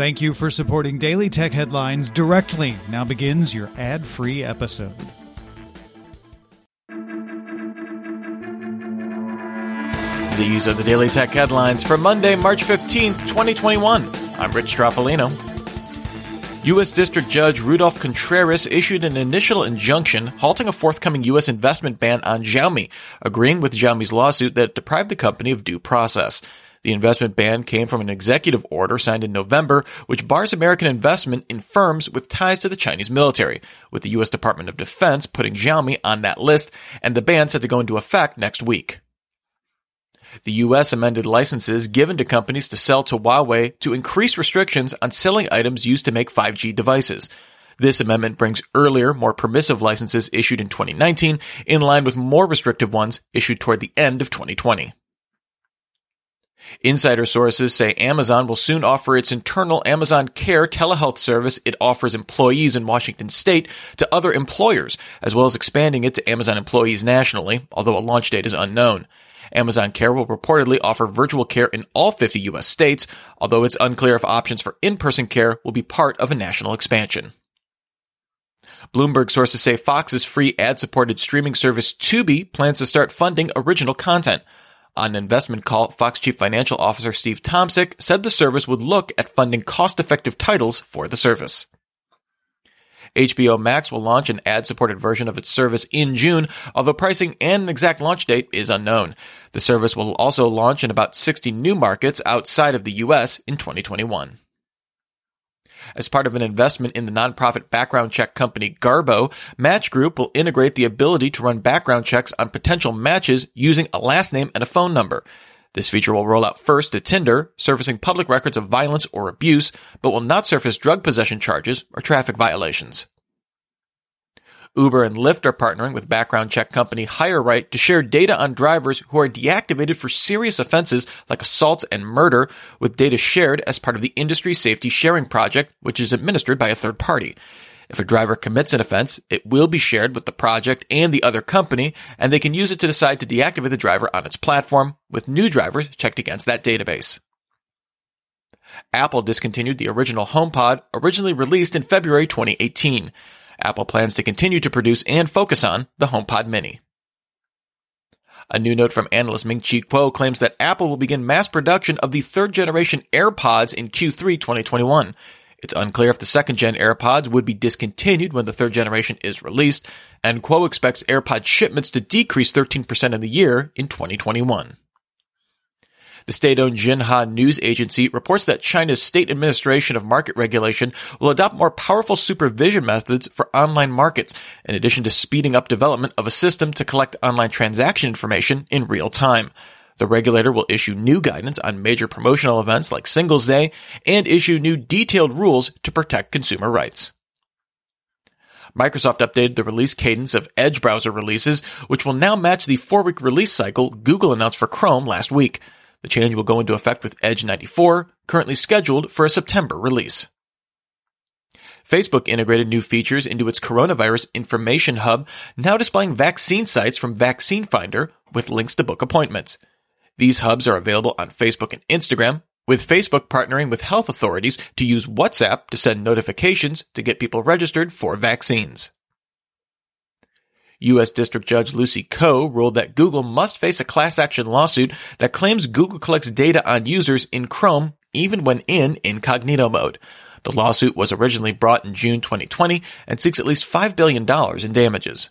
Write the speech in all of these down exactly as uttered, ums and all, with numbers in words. Thank you for supporting Daily Tech Headlines directly. Now begins your ad-free episode. These are the Daily Tech Headlines for Monday, March fifteenth, twenty twenty-one. I'm Rich Strappolino. U S. District Judge Rudolph Contreras issued an initial injunction halting a forthcoming U S investment ban on Xiaomi, agreeing with Xiaomi's lawsuit that deprived the company of due process. The investment ban came from an executive order signed in November, which bars American investment in firms with ties to the Chinese military, with the U S. Department of Defense putting Xiaomi on that list, and the ban set to go into effect next week. The U S amended licenses given to companies to sell to Huawei to increase restrictions on selling items used to make five G devices. This amendment brings earlier, more permissive licenses issued in twenty nineteen in line with more restrictive ones issued toward the end of twenty twenty. Insider sources say Amazon will soon offer its internal Amazon Care telehealth service it offers employees in Washington state to other employers, as well as expanding it to Amazon employees nationally, although a launch date is unknown. Amazon Care will reportedly offer virtual care in all fifty U S states, although it's unclear if options for in-person care will be part of a national expansion. Bloomberg sources say Fox's free ad-supported streaming service Tubi plans to start funding original content. On an investment call, Fox Chief Financial Officer Steve Tomsik said the service would look at funding cost-effective titles for the service. H B O Max will launch an ad-supported version of its service in June, although pricing and an exact launch date is unknown. The service will also launch in about sixty new markets outside of the U S in twenty twenty-one. As part of an investment in the nonprofit background check company Garbo, Match Group will integrate the ability to run background checks on potential matches using a last name and a phone number. This feature will roll out first to Tinder, surfacing public records of violence or abuse, but will not surface drug possession charges or traffic violations. Uber and Lyft are partnering with background check company HireRight to share data on drivers who are deactivated for serious offenses like assaults and murder, with data shared as part of the Industry Safety Sharing Project, which is administered by a third party. If a driver commits an offense, it will be shared with the project and the other company, and they can use it to decide to deactivate the driver on its platform, with new drivers checked against that database. Apple discontinued the original HomePod, originally released in February twenty eighteen. Apple plans to continue to produce and focus on the HomePod Mini. A new note from analyst Ming-Chi Kuo claims that Apple will begin mass production of the third-generation AirPods in Q three twenty twenty-one. It's unclear if the second-gen AirPods would be discontinued when the third generation is released, and Kuo expects AirPod shipments to decrease thirteen percent in the year in twenty twenty-one. The state-owned Xinhua News Agency reports that China's State Administration of Market Regulation will adopt more powerful supervision methods for online markets, in addition to speeding up development of a system to collect online transaction information in real time. The regulator will issue new guidance on major promotional events like Singles Day and issue new detailed rules to protect consumer rights. Microsoft updated the release cadence of Edge browser releases, which will now match the four-week release cycle Google announced for Chrome last week. The change will go into effect with Edge ninety-four, currently scheduled for a September release. Facebook integrated new features into its coronavirus information hub, now displaying vaccine sites from Vaccine Finder with links to book appointments. These hubs are available on Facebook and Instagram, with Facebook partnering with health authorities to use WhatsApp to send notifications to get people registered for vaccines. U S. District Judge Lucy Koh ruled that Google must face a class action lawsuit that claims Google collects data on users in Chrome even when in incognito mode. The lawsuit was originally brought in June twenty twenty and seeks at least five billion dollars in damages.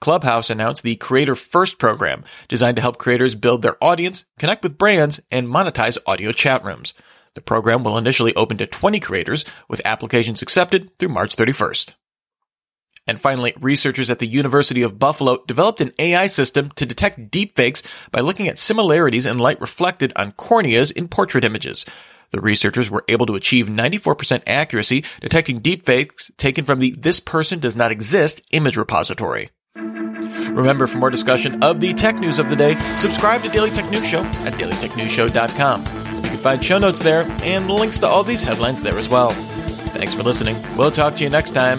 Clubhouse announced the Creator First program, designed to help creators build their audience, connect with brands, and monetize audio chat rooms. The program will initially open to twenty creators, with applications accepted through March thirty-first. And finally, researchers at the University of Buffalo developed an A I system to detect deepfakes by looking at similarities in light reflected on corneas in portrait images. The researchers were able to achieve ninety-four percent accuracy, detecting deepfakes taken from the This Person Does Not Exist image repository. Remember, for more discussion of the tech news of the day, subscribe to Daily Tech News Show at daily tech news show dot com. You can find show notes there and links to all these headlines there as well. Thanks for listening. We'll talk to you next time.